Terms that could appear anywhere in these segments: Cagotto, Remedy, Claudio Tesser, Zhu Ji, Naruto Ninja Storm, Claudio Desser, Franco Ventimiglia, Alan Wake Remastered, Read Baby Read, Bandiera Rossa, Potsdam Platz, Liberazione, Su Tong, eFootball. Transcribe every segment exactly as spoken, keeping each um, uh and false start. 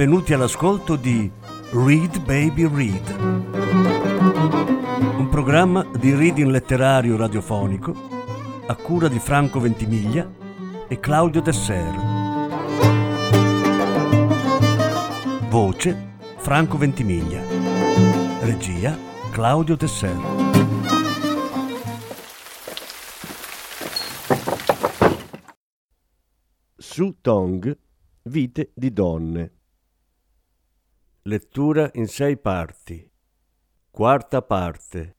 benvenuti all'ascolto di Read Baby Read, un programma di reading letterario radiofonico a cura di Franco Ventimiglia e Claudio Desser. Voce Franco Ventimiglia, regia Claudio Tesser. Su Tong, vite di donne. Lettura in sei parti. Quarta parte.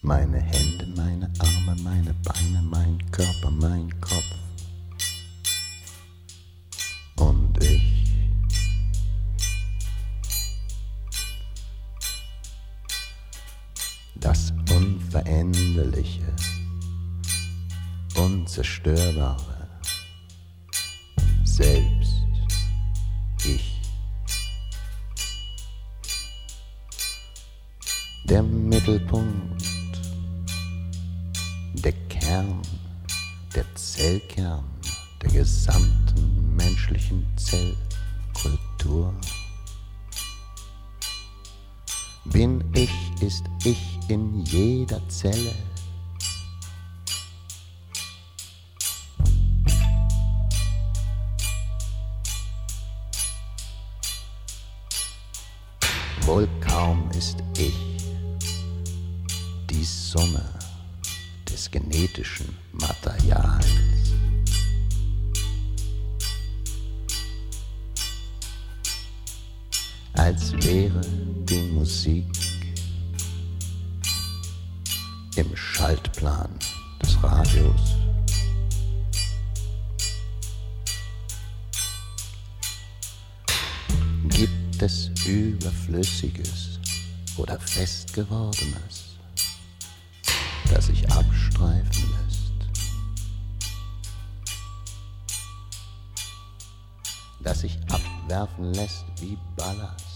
Meine Hände, meine Arme, meine Beine, mein Körper, mein Kopf. Das Unveränderliche, Unzerstörbare, Selbst, Ich, der Mittelpunkt, der Kern, der Zellkern der gesamten menschlichen Zellkultur. Bin ich, ist ich in jeder Zelle. Wohl kaum ist ich die Summe des genetischen Materials. Als wäre die Musik im Schaltplan des Radios. Gibt es Überflüssiges oder Festgewordenes, das sich abstreifen lässt? Das sich abwerfen lässt wie Ballast?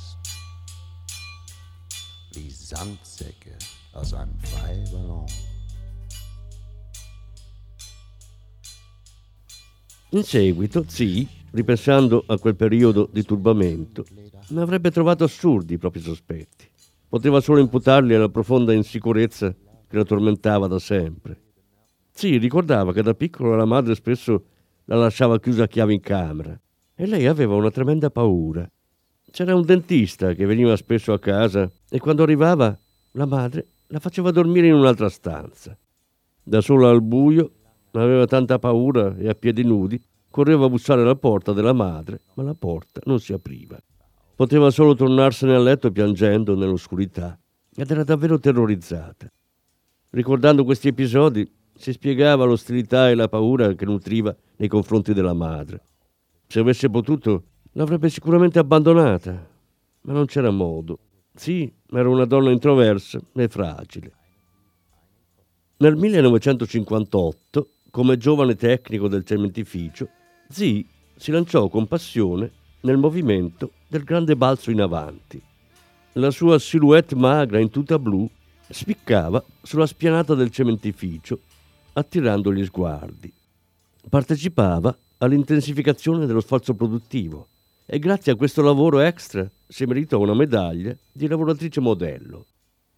Wie Sandsäcke aus einem Freiballon. In seguito, sì, ripensando a quel periodo di turbamento, ne avrebbe trovato assurdi i propri sospetti. Poteva solo imputarli alla profonda insicurezza che la tormentava da sempre. Sì, ricordava che da piccolo la madre spesso la lasciava chiusa a chiave in camera e lei aveva una tremenda paura. C'era un dentista che veniva spesso a casa e quando arrivava la madre la faceva dormire in un'altra stanza. Da sola al buio aveva tanta paura e a piedi nudi correva a bussare alla porta della madre, ma la porta non si apriva. Poteva solo tornarsene a letto piangendo nell'oscurità ed era davvero terrorizzata. Ricordando questi episodi si spiegava l'ostilità e la paura che nutriva nei confronti della madre. Se avesse potuto l'avrebbe sicuramente abbandonata, ma non c'era modo. Sì, era una donna introversa e fragile. Nel millenovecentocinquantotto, come giovane tecnico del cementificio, Zì si lanciò con passione nel movimento del grande balzo in avanti. La sua silhouette magra in tuta blu spiccava sulla spianata del cementificio, attirando gli sguardi. Partecipava all'intensificazione dello sforzo produttivo e grazie a questo lavoro extra si meritò una medaglia di lavoratrice modello.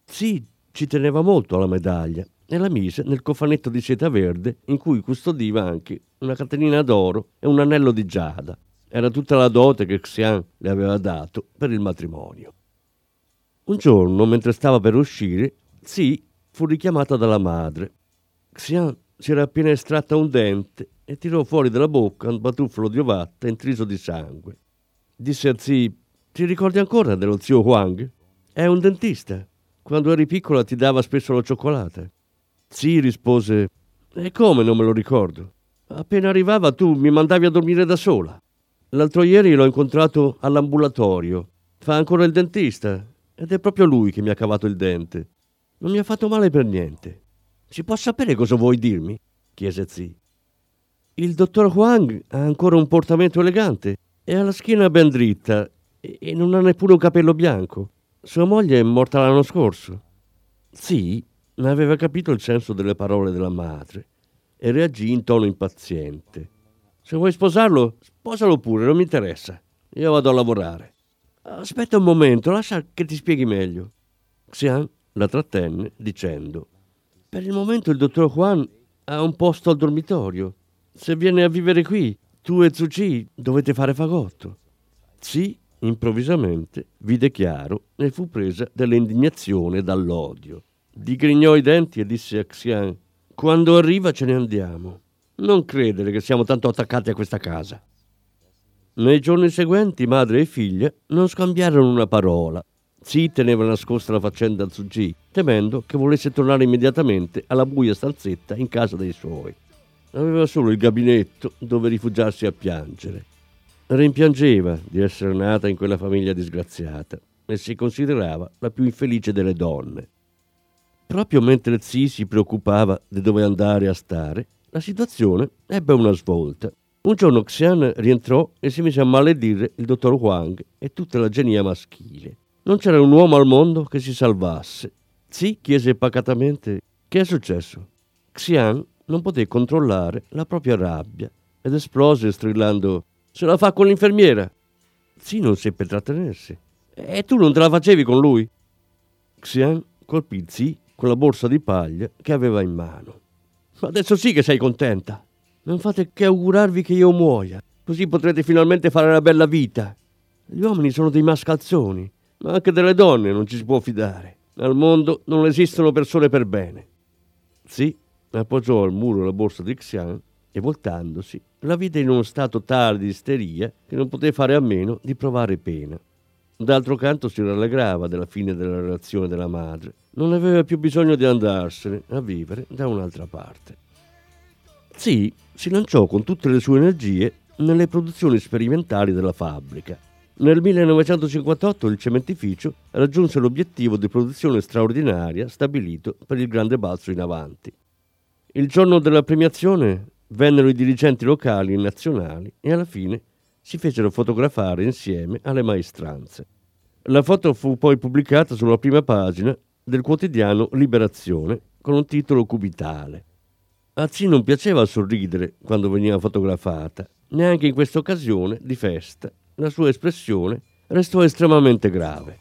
Sì, ci teneva molto alla medaglia e la mise nel cofanetto di seta verde in cui custodiva anche una catenina d'oro e un anello di giada. Era tutta la dote che Xian le aveva dato per il matrimonio. Un giorno, mentre stava per uscire, Sì fu richiamata dalla madre. Xian si era appena estratta un dente e tirò fuori dalla bocca un batuffolo di ovatta intriso di sangue. Disse a Zì: ti ricordi ancora dello zio Huang? È un dentista. Quando eri piccola ti dava spesso la cioccolata. Zì rispose: e come non me lo ricordo? Appena arrivava tu mi mandavi a dormire da sola. L'altro ieri l'ho incontrato all'ambulatorio. Fa ancora il dentista ed è proprio lui che mi ha cavato il dente. Non mi ha fatto male per niente. Ci può sapere cosa vuoi dirmi? Chiese Zì. Il dottor Huang ha ancora un portamento elegante e ha la schiena ben dritta e non ha neppure un capello bianco. Sua moglie è morta l'anno scorso. Sì, ma aveva capito il senso delle parole della madre e reagì in tono impaziente. Se vuoi sposarlo, sposalo pure, non mi interessa. Io vado a lavorare. Aspetta un momento, lascia che ti spieghi meglio. Xian la trattenne dicendo: per il momento il dottor Juan ha un posto al dormitorio. Se viene a vivere qui, tu e Zucci dovete fare fagotto. Sì, improvvisamente vide chiaro e fu presa dall'indignazione e dall'odio. Digrignò i denti e disse a Xian: quando arriva ce ne andiamo. Non credere che siamo tanto attaccati a questa casa. Nei giorni seguenti madre e figlia non scambiarono una parola. Zi teneva nascosta la faccenda a Zucci, temendo che volesse tornare immediatamente alla buia stanzetta in casa dei suoi. Aveva solo il gabinetto dove rifugiarsi a piangere. Rimpiangeva di essere nata in quella famiglia disgraziata e si considerava la più infelice delle donne. Proprio mentre Zi si preoccupava di dove andare a stare, la situazione ebbe una svolta. Un giorno Xian rientrò e si mise a maledire il dottor Huang e tutta la genia maschile. Non c'era un uomo al mondo che si salvasse. Zi chiese pacatamente: che è successo? Xian non poté controllare la propria rabbia ed esplose strillando: se la fa con l'infermiera! Zi non seppe trattenersi. E tu non te la facevi con lui? Xian colpì Zi con la borsa di paglia che aveva in mano. Ma adesso sì che sei contenta! Non fate che augurarvi che io muoia, così potrete finalmente fare una bella vita. Gli uomini sono dei mascalzoni, ma anche delle donne non ci si può fidare. Al mondo non esistono persone per bene. Zi appoggiò al muro la borsa di Xian e, voltandosi, la vide in uno stato tale di isteria che non poté fare a meno di provare pena. D'altro canto si rallegrava della fine della relazione della madre. Non aveva più bisogno di andarsene a vivere da un'altra parte. Zi si lanciò con tutte le sue energie nelle produzioni sperimentali della fabbrica. Nel millenovecentocinquantotto il cementificio raggiunse l'obiettivo di produzione straordinaria stabilito per il grande balzo in avanti. Il giorno della premiazione vennero i dirigenti locali e nazionali e alla fine si fecero fotografare insieme alle maestranze. La foto fu poi pubblicata sulla prima pagina del quotidiano Liberazione con un titolo cubitale. A Zi non piaceva sorridere quando veniva fotografata. Neanche in questa occasione di festa la sua espressione restò estremamente grave.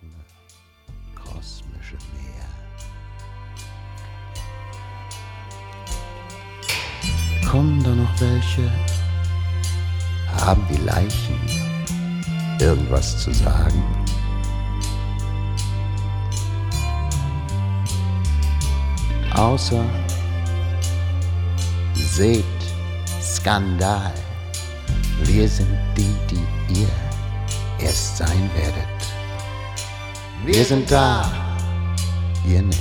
Kommen da noch welche? Haben die Leichen irgendwas zu sagen? Außer seht, Skandal, wir sind die, die ihr erst sein werdet. Wir sind da, ihr nicht.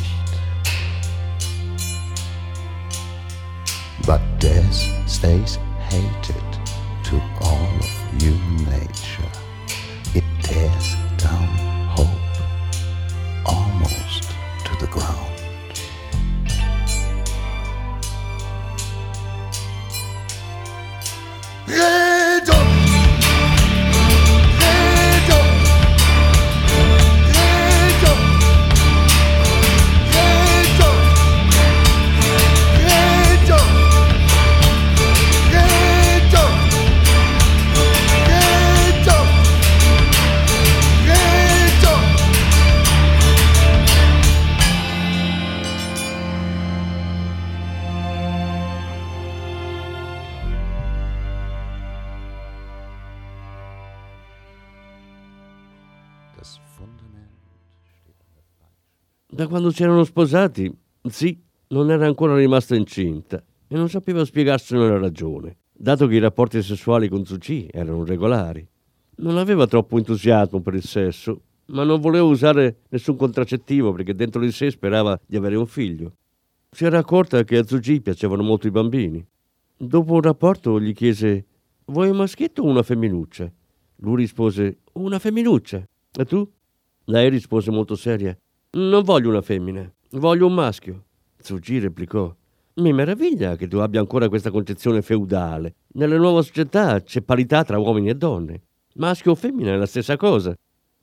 But death stays hated to all of human nature. It tears down hope almost to the ground. Read up! Read up! Read up! Read up! Read up! Read up! Read up! Read up! Da quando si erano sposati, Zi non era ancora rimasta incinta e non sapeva spiegarsene la ragione, dato che i rapporti sessuali con Zucci erano regolari. Non aveva troppo entusiasmo per il sesso, ma non voleva usare nessun contraccettivo perché dentro di sé sperava di avere un figlio. Si era accorta che a Zucci piacevano molto i bambini. Dopo un rapporto gli chiese: vuoi un maschietto o una femminuccia? Lui rispose: una femminuccia. E tu? Lei rispose molto seria: non voglio una femmina, voglio un maschio. Zucci replicò: mi meraviglia che tu abbia ancora questa concezione feudale. Nella nuova società c'è parità tra uomini e donne. Maschio o femmina è la stessa cosa.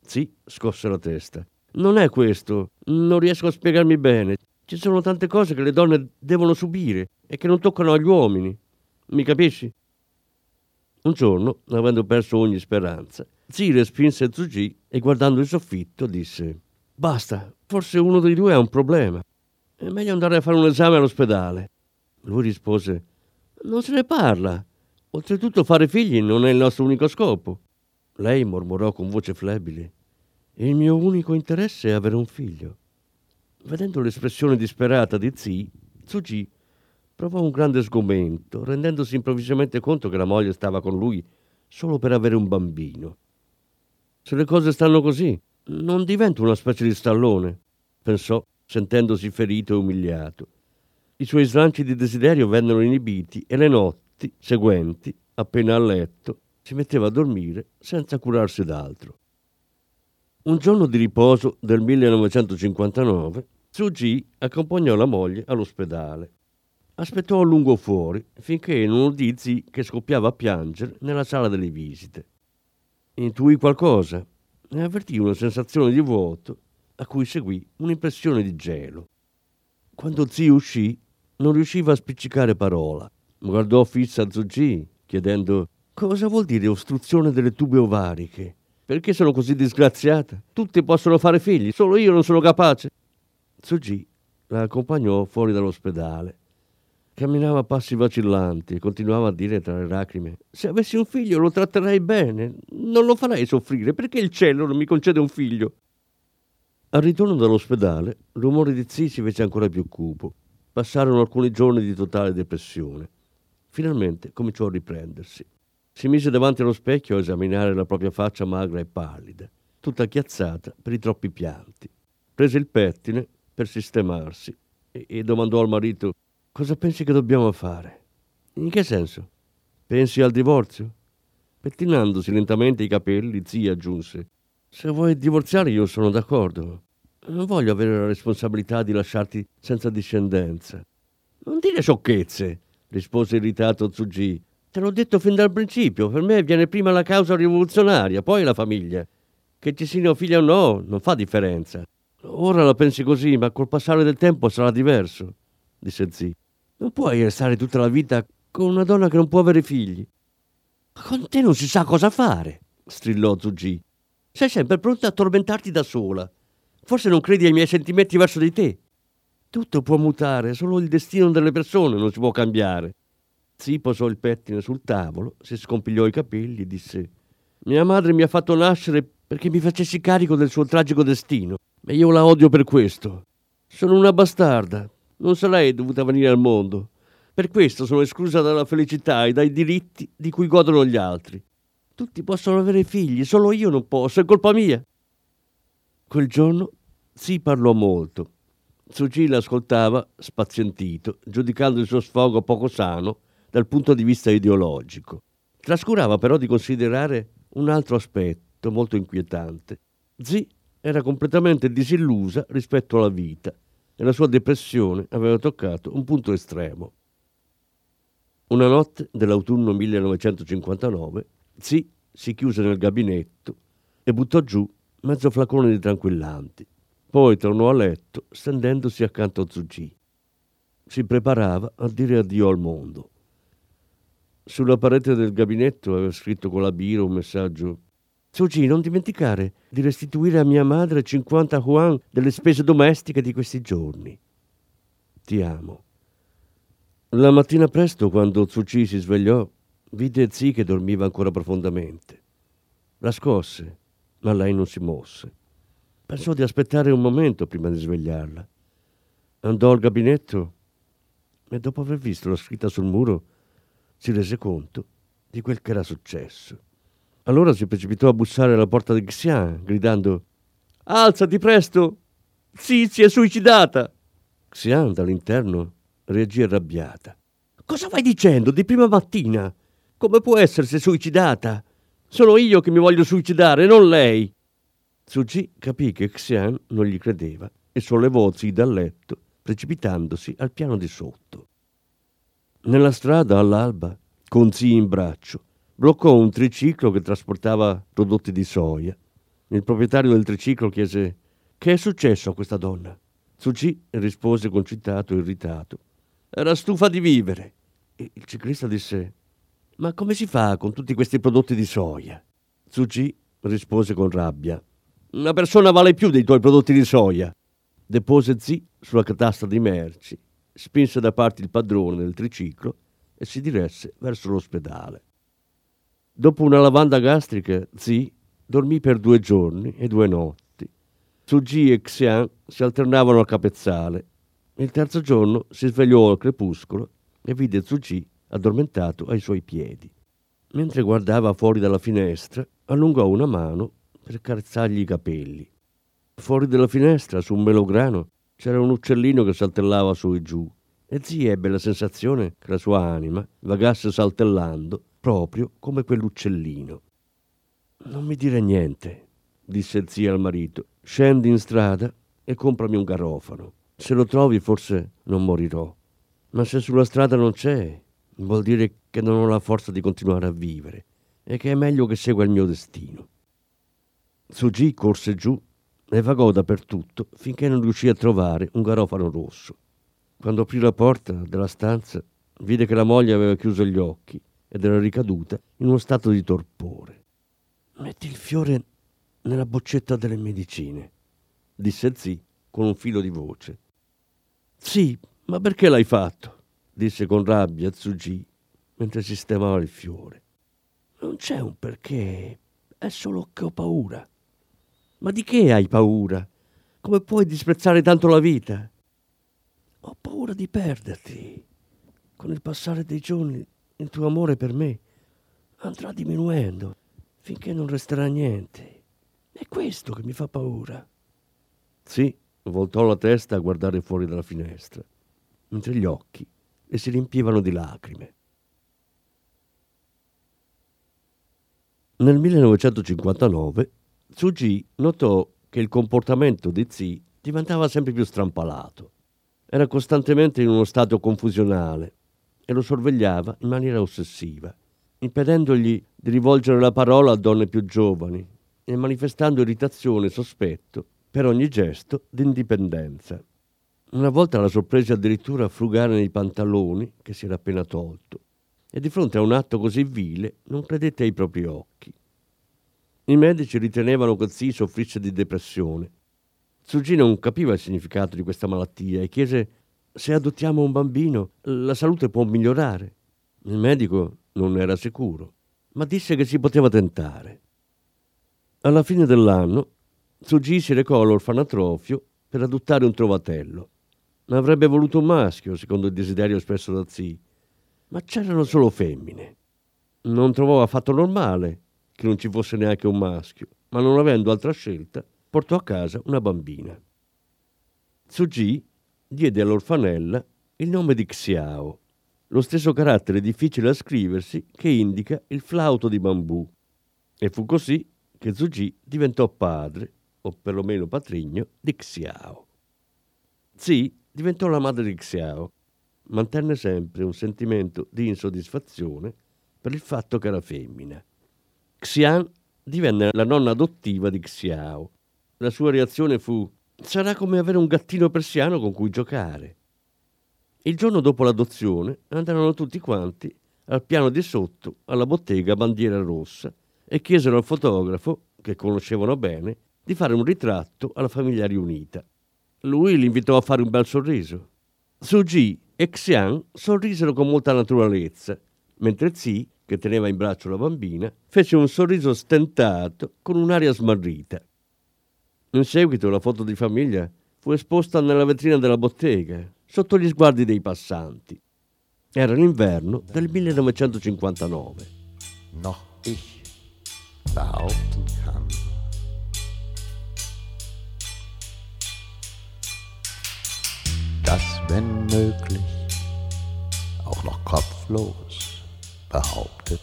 Sì, scosse la testa. Non è questo, non riesco a spiegarmi bene. Ci sono tante cose che le donne devono subire e che non toccano agli uomini. Mi capisci? Un giorno, avendo perso ogni speranza, Zile spinse Zucchi e guardando il soffitto disse: «Basta, forse uno dei due ha un problema. È meglio andare a fare un esame all'ospedale». Lui rispose: «Non se ne parla. Oltretutto fare figli non è il nostro unico scopo». Lei mormorò con voce flebile: «Il mio unico interesse è avere un figlio». Vedendo l'espressione disperata di Zi, Zucchi provò un grande sgomento, rendendosi improvvisamente conto che la moglie stava con lui solo per avere un bambino. «Se le cose stanno così, non divento una specie di stallone», pensò, sentendosi ferito e umiliato. I suoi slanci di desiderio vennero inibiti e le notti seguenti, appena a letto, si metteva a dormire senza curarsi d'altro. Un giorno di riposo del millenovecentocinquantanove, Su G accompagnò la moglie all'ospedale. Aspettò a lungo fuori, finché non udì Zi che scoppiava a piangere nella sala delle visite. Intuì qualcosa e avvertì una sensazione di vuoto, a cui seguì un'impressione di gelo. Quando Zi uscì, non riusciva a spiccicare parola. Guardò fissa Su G, chiedendo: «Cosa vuol dire ostruzione delle tube ovariche? Perché sono così disgraziata? Tutti possono fare figli, solo io non sono capace». Su G la accompagnò fuori dall'ospedale. Camminava a passi vacillanti e continuava a dire tra le lacrime: «Se avessi un figlio lo tratterei bene, non lo farei soffrire, perché il cielo non mi concede un figlio?» Al ritorno dall'ospedale, l'umore di Zi si fece ancora più cupo. Passarono alcuni giorni di totale depressione. Finalmente cominciò a riprendersi. Si mise davanti allo specchio a esaminare la propria faccia magra e pallida, tutta acchiazzata per i troppi pianti. Prese il pettine per sistemarsi e, e domandò al marito: «Cosa pensi che dobbiamo fare?» «In che senso?» «Pensi al divorzio?» Pettinandosi lentamente i capelli, Zia aggiunse: «Se vuoi divorziare io sono d'accordo. Non voglio avere la responsabilità di lasciarti senza discendenza». «Non dire sciocchezze!» rispose irritato Zucchi. «Te l'ho detto fin dal principio, per me viene prima la causa rivoluzionaria, poi la famiglia. Che ci siano figli o no, non fa differenza. Ora la pensi così, ma col passare del tempo sarà diverso», disse Zi. «Non puoi restare tutta la vita con una donna che non può avere figli». «Ma con te non si sa cosa fare», strillò Zucchi. «Sei sempre pronta a tormentarti da sola. Forse non credi ai miei sentimenti verso di te. Tutto può mutare, solo il destino delle persone non si può cambiare». Zi posò il pettine sul tavolo, si scompigliò i capelli e disse: «Mia madre mi ha fatto nascere perché mi facessi carico del suo tragico destino, e io la odio per questo. Sono una bastarda. Non sarei dovuta venire al mondo. Per questo sono esclusa dalla felicità e dai diritti di cui godono gli altri. Tutti possono avere figli, solo io non posso, è colpa mia». Quel giorno si parlò molto. Zucchi l'ascoltava spazientito, giudicando il suo sfogo poco sano dal punto di vista ideologico. Trascurava però di considerare un altro aspetto molto inquietante. Zi era completamente disillusa rispetto alla vita e la sua depressione aveva toccato un punto estremo. Una notte dell'autunno millenovecentocinquantanove, Zi si chiuse nel gabinetto e buttò giù mezzo flacone di tranquillanti. Poi tornò a letto, stendendosi accanto a Zucchi. Si preparava a dire addio al mondo. Sulla parete del gabinetto aveva scritto con la biro un messaggio: «Zucchi, non dimenticare di restituire a mia madre cinquanta yuan delle spese domestiche di questi giorni. Ti amo». La mattina presto, quando Zucchi si svegliò, vide Zi che dormiva ancora profondamente. La scosse, ma lei non si mosse. Pensò di aspettare un momento prima di svegliarla. Andò al gabinetto e, dopo aver visto la scritta sul muro, si rese conto di quel che era successo. Allora si precipitò a bussare alla porta di Xian, gridando: «Alzati presto! Zi si è suicidata!» Xian, dall'interno, reagì arrabbiata. «Cosa vai dicendo di prima mattina? Come può essersi suicidata? Sono io che mi voglio suicidare, non lei!» Zucchi capì che Xian non gli credeva e sollevò Zi dal letto, precipitandosi al piano di sotto. Nella strada, all'alba, con Zi in braccio, bloccò un triciclo che trasportava prodotti di soia. Il proprietario del triciclo chiese: «Che è successo a questa donna?» Tsuchi rispose concitato e irritato: «Era stufa di vivere». E il ciclista disse: «Ma come si fa con tutti questi prodotti di soia?» Tsuchi rispose con rabbia: «Una persona vale più dei tuoi prodotti di soia». Depose Zi sulla catasta di merci, spinse da parte il padrone del triciclo e si diresse verso l'ospedale. Dopo una lavanda gastrica, Zi dormì per due giorni e due notti. Tsuji e Xian si alternavano al capezzale. Il terzo giorno si svegliò al crepuscolo e vide Tsuji addormentato ai suoi piedi. Mentre guardava fuori dalla finestra, allungò una mano per carezzargli i capelli. Fuori dalla finestra, su un melograno, c'era un uccellino che saltellava su e giù, e Zi ebbe la sensazione che la sua anima vagasse saltellando proprio come quell'uccellino. «Non mi dire niente», disse Zi al marito. «Scendi in strada e comprami un garofano. Se lo trovi forse non morirò. Ma se sulla strada non c'è, vuol dire che non ho la forza di continuare a vivere e che è meglio che segua il mio destino». Tsuji corse giù e vagò dappertutto finché non riuscì a trovare un garofano rosso. Quando aprì la porta della stanza, vide che la moglie aveva chiuso gli occhi ed era ricaduta in uno stato di torpore. «Metti il fiore nella boccetta delle medicine», disse Zi con un filo di voce. «Sì, ma perché l'hai fatto?» disse con rabbia Tsuji mentre sistemava il fiore. «Non c'è un perché, è solo che ho paura». «Ma di che hai paura? Come puoi disprezzare tanto la vita?» «Ho paura di perderti. Con il passare dei giorni il tuo amore per me andrà diminuendo finché non resterà niente. È questo che mi fa paura». Sì, voltò la testa a guardare fuori dalla finestra, mentre gli occhi le si riempivano di lacrime. Nel millenovecentocinquantanove Tsuji notò che il comportamento di Zi diventava sempre più strampalato. Era costantemente in uno stato confusionale e lo sorvegliava in maniera ossessiva, impedendogli di rivolgere la parola a donne più giovani e manifestando irritazione e sospetto per ogni gesto di indipendenza. Una volta la sorprese addirittura a frugare nei pantaloni che si era appena tolto, e di fronte a un atto così vile non credette ai propri occhi. I medici ritenevano che Zi soffrisse di depressione. Tsuji non capiva il significato di questa malattia e chiese: «Se adottiamo un bambino, la salute può migliorare?» Il medico non era sicuro, ma disse che si poteva tentare. Alla fine dell'anno, Tsuji si recò all'orfanatrofio per adottare un trovatello. Avrebbe voluto un maschio, secondo il desiderio espresso da Zi, ma c'erano solo femmine. Non trovò affatto normale che non ci fosse neanche un maschio, ma non avendo altra scelta, portò a casa una bambina. Tsuji diede all'orfanella il nome di Xiao, lo stesso carattere difficile da scriversi che indica il flauto di bambù. E fu così che Tsuji diventò padre, o perlomeno patrigno, di Xiao. Zi diventò la madre di Xiao. Mantenne sempre un sentimento di insoddisfazione per il fatto che era femmina. Xian divenne la nonna adottiva di Xiao. La sua reazione fu: «Sarà come avere un gattino persiano con cui giocare». Il giorno dopo l'adozione andarono tutti quanti al piano di sotto alla bottega Bandiera Rossa e chiesero al fotografo, che conoscevano bene, di fare un ritratto alla famiglia riunita. Lui li invitò a fare un bel sorriso. Tsuji e Xian sorrisero con molta naturalezza, mentre Zi, che teneva in braccio la bambina, fece un sorriso stentato con un'aria smarrita. In seguito la foto di famiglia fu esposta nella vetrina della bottega, sotto gli sguardi dei passanti. Era l'inverno del millenovecentocinquantanove. Noch ich behaupten kann. Dass, wenn möglich, auch noch kopflos behauptet,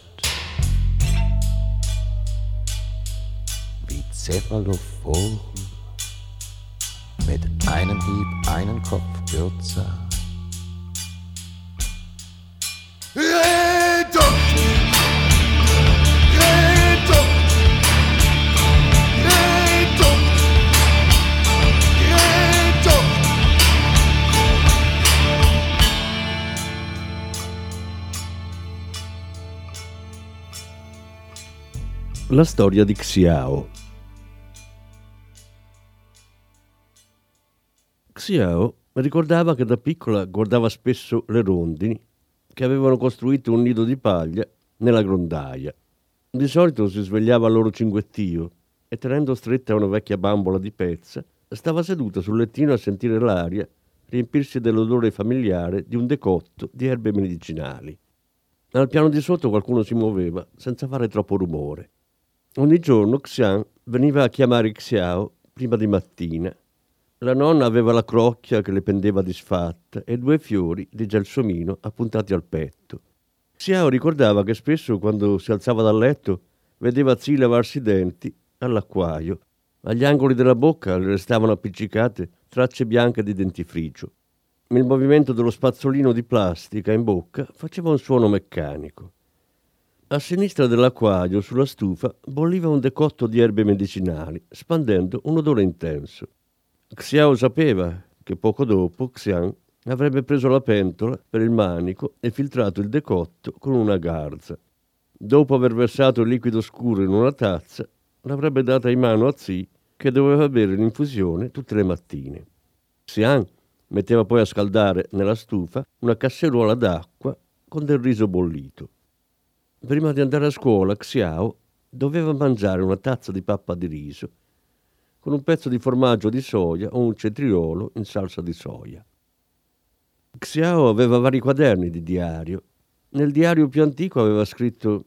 wie Cephalophoren mit einem Hieb einen Kopf kürzer. Redukt! Redukt! Redukt! La storia di Xiao. Xiao ricordava che da piccola guardava spesso le rondini che avevano costruito un nido di paglia nella grondaia. Di solito si svegliava al loro cinguettio e, tenendo stretta una vecchia bambola di pezza, stava seduta sul lettino a sentire l'aria riempirsi dell'odore familiare di un decotto di erbe medicinali. Al piano di sotto qualcuno si muoveva senza fare troppo rumore. Ogni giorno Xian veniva a chiamare Xiao prima di mattina. La nonna aveva la crocchia che le pendeva disfatta e due fiori di gelsomino appuntati al petto. Xiao ricordava che spesso, quando si alzava dal letto, vedeva Zi lavarsi i denti all'acquaio. Agli angoli della bocca le restavano appiccicate tracce bianche di dentifricio. Il movimento dello spazzolino di plastica in bocca faceva un suono meccanico. A sinistra dell'acquario, sulla stufa, bolliva un decotto di erbe medicinali, spandendo un odore intenso. Xiao sapeva che poco dopo Xian avrebbe preso la pentola per il manico e filtrato il decotto con una garza. Dopo aver versato il liquido scuro in una tazza, l'avrebbe data in mano a Zi, che doveva bere l'infusione tutte le mattine. Xian metteva poi a scaldare nella stufa una casseruola d'acqua con del riso bollito. Prima di andare a scuola, Xiao doveva mangiare una tazza di pappa di riso con un pezzo di formaggio di soia o un cetriolo in salsa di soia. Xiao aveva vari quaderni di diario. Nel diario più antico aveva scritto: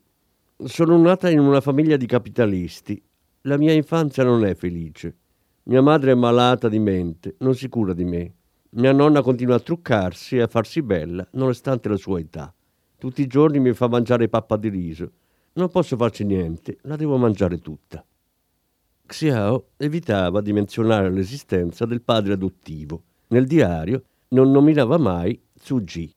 «Sono nata in una famiglia di capitalisti. La mia infanzia non è felice. Mia madre è malata di mente, non si cura di me. Mia nonna continua a truccarsi e a farsi bella, nonostante la sua età. Tutti i giorni mi fa mangiare pappa di riso. Non posso farci niente, la devo mangiare tutta». Xiao evitava di menzionare l'esistenza del padre adottivo. Nel diario non nominava mai Zhu Ji.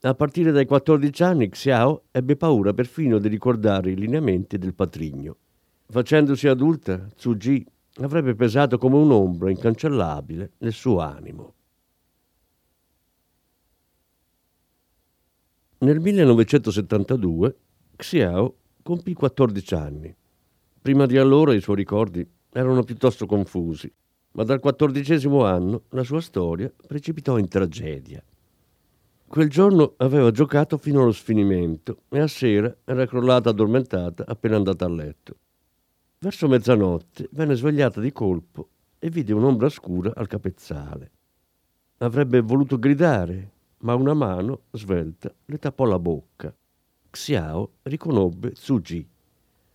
A partire dai quattordici anni Xiao ebbe paura perfino di ricordare i lineamenti del patrigno. Facendosi adulta, Zhu Ji avrebbe pesato come un'ombra incancellabile nel suo animo. Nel millenovecentosettantadue Xiao compì quattordici anni. Prima di allora i suoi ricordi erano piuttosto confusi, ma dal quattordicesimo anno la sua storia precipitò in tragedia. Quel giorno aveva giocato fino allo sfinimento e a sera era crollata addormentata appena andata a letto. Verso mezzanotte venne svegliata di colpo e vide un'ombra scura al capezzale. Avrebbe voluto gridare, ma una mano svelta le tappò la bocca. Xiao riconobbe Zhu Ji.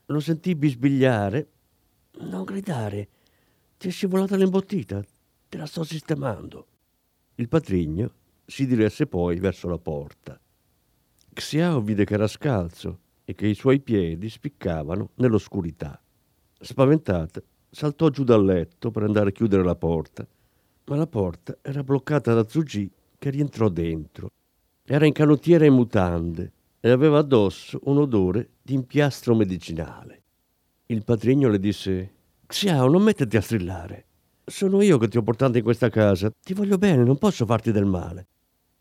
Lo sentì bisbigliare: «Non gridare, ti è scivolata l'imbottita, te la sto sistemando». Il patrigno si diresse poi verso la porta. Xiao vide che era scalzo e che i suoi piedi spiccavano nell'oscurità. Spaventata, saltò giù dal letto per andare a chiudere la porta, ma la porta era bloccata da Zhu Ji, che rientrò dentro. Era in canottiera e mutande e aveva addosso un odore di impiastro medicinale. Il patrigno le disse: «Xiao, non metterti a strillare. Sono io che ti ho portato in questa casa. Ti voglio bene, non posso farti del male».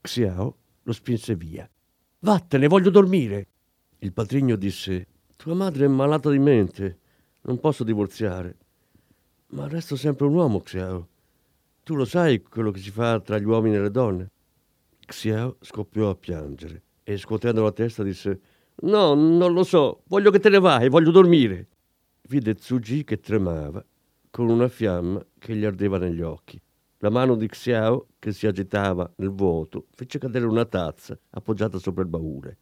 Xiao lo spinse via. «Vattene, voglio dormire». Il patrigno disse: «Tua madre è malata di mente. Non posso divorziare. Ma resto sempre un uomo, Xiao. Tu lo sai quello che si fa tra gli uomini e le donne». Xiao scoppiò a piangere e, scuotendo la testa, disse: «No, non lo so. Voglio che te ne vai, voglio dormire». Vide Zhu Ji che tremava, con una fiamma che gli ardeva negli occhi. La mano di Xiao, che si agitava nel vuoto, fece cadere una tazza appoggiata sopra il baule.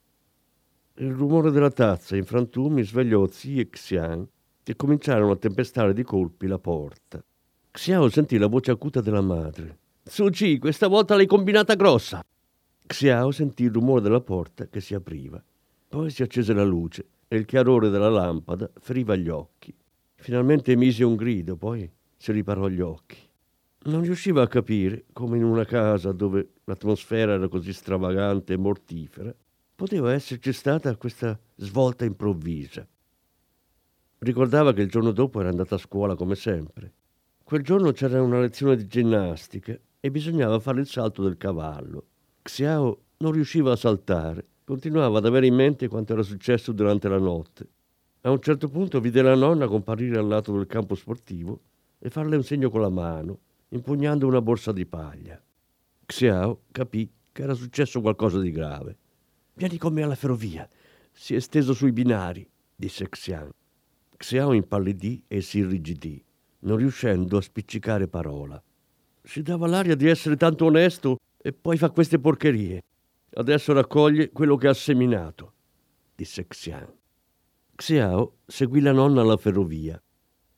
Il rumore della tazza in frantumi svegliò Zi e Xian, che cominciarono a tempestare di colpi la porta. Xiao sentì la voce acuta della madre: «Zhu Ji, questa volta l'hai combinata grossa!» Xiao sentì il rumore della porta che si apriva. Poi si accese la luce e il chiarore della lampada feriva gli occhi. Finalmente emise un grido, poi si riparò gli occhi. Non riusciva a capire come in una casa dove l'atmosfera era così stravagante e mortifera poteva esserci stata questa svolta improvvisa. Ricordava che il giorno dopo era andata a scuola come sempre. Quel giorno c'era una lezione di ginnastica e bisognava fare il salto del cavallo. Xiao non riusciva a saltare, continuava ad avere in mente quanto era successo durante la notte. A un certo punto vide la nonna comparire al lato del campo sportivo e farle un segno con la mano, impugnando una borsa di paglia. Xiao capì che era successo qualcosa di grave. «Vieni con me alla ferrovia, si è steso sui binari», disse Xiang. Xiao impallidì e si irrigidì, non riuscendo a spiccicare parola. Si dava l'aria di essere tanto onesto e poi fa queste porcherie. Adesso raccoglie quello che ha seminato, disse Xiang. Xiao seguì la nonna alla ferrovia.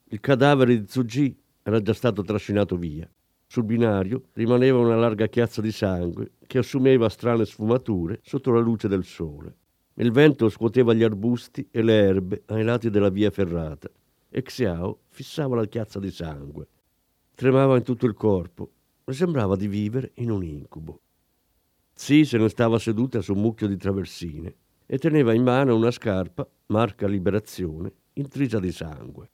Il cadavere di Zuji era già stato trascinato via. Sul binario rimaneva una larga chiazza di sangue che assumeva strane sfumature sotto la luce del sole. Il vento scuoteva gli arbusti e le erbe ai lati della via ferrata e Xiao fissava la chiazza di sangue. Tremava in tutto il corpo e sembrava di vivere in un incubo. Zi se ne stava seduta su un mucchio di traversine e teneva in mano una scarpa marca Liberazione, intrisa di sangue.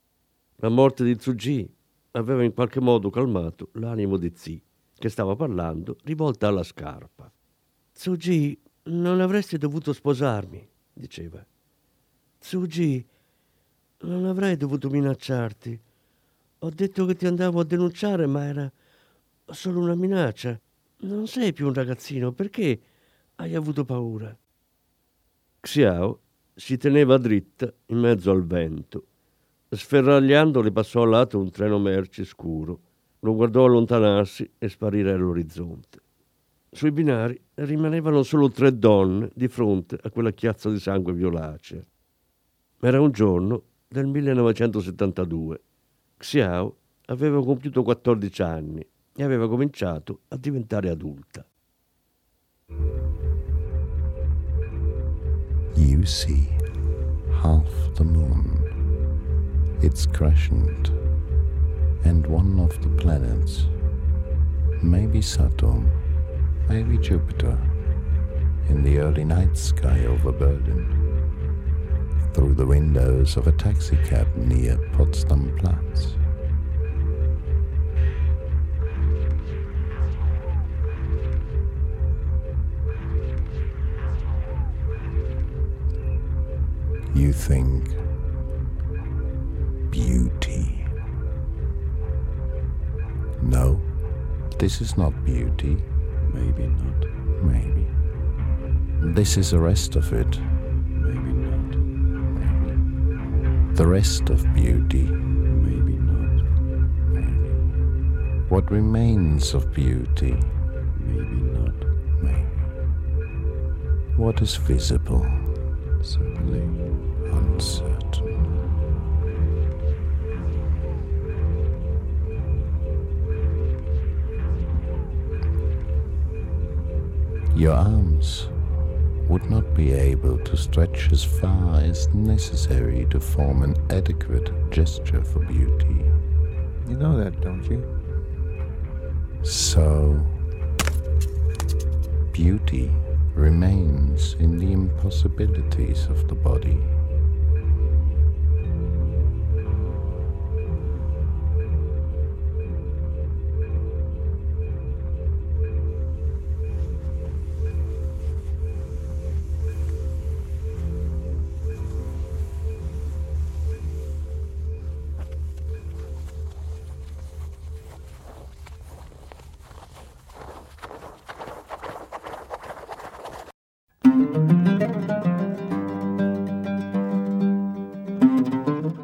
La morte di Tsuji aveva in qualche modo calmato l'animo di Zi, che stava parlando rivolta alla scarpa. «Tsuji, non avresti dovuto sposarmi», diceva. «Tsuji, non avrei dovuto minacciarti. Ho detto che ti andavo a denunciare, ma era solo una minaccia. Non sei più un ragazzino, perché hai avuto paura?» Xiao si teneva dritta in mezzo al vento. Sferragliando le passò al lato un treno merci scuro. Lo guardò allontanarsi e sparire all'orizzonte. Sui binari rimanevano solo tre donne di fronte a quella chiazza di sangue violacea. Era un giorno del millenovecentosettantadue. Xiao aveva compiuto quattordici anni e aveva cominciato a diventare adulta. You see half the moon. It's crescent, and one of the planets, maybe Saturn, maybe Jupiter, in the early night sky over Berlin, through the windows of a taxi cab near Potsdam Platz. You think beauty. No, this is not beauty. Maybe not. Maybe. This is the rest of it. Maybe not. Maybe. The rest of beauty. Maybe not. Maybe. What remains of beauty? Maybe not. Maybe. What is visible? Certainly uncertain. Your arms would not be able to stretch as far as necessary to form an adequate gesture for beauty. You know that, don't you? So, beauty remains in the impossibilities of the body.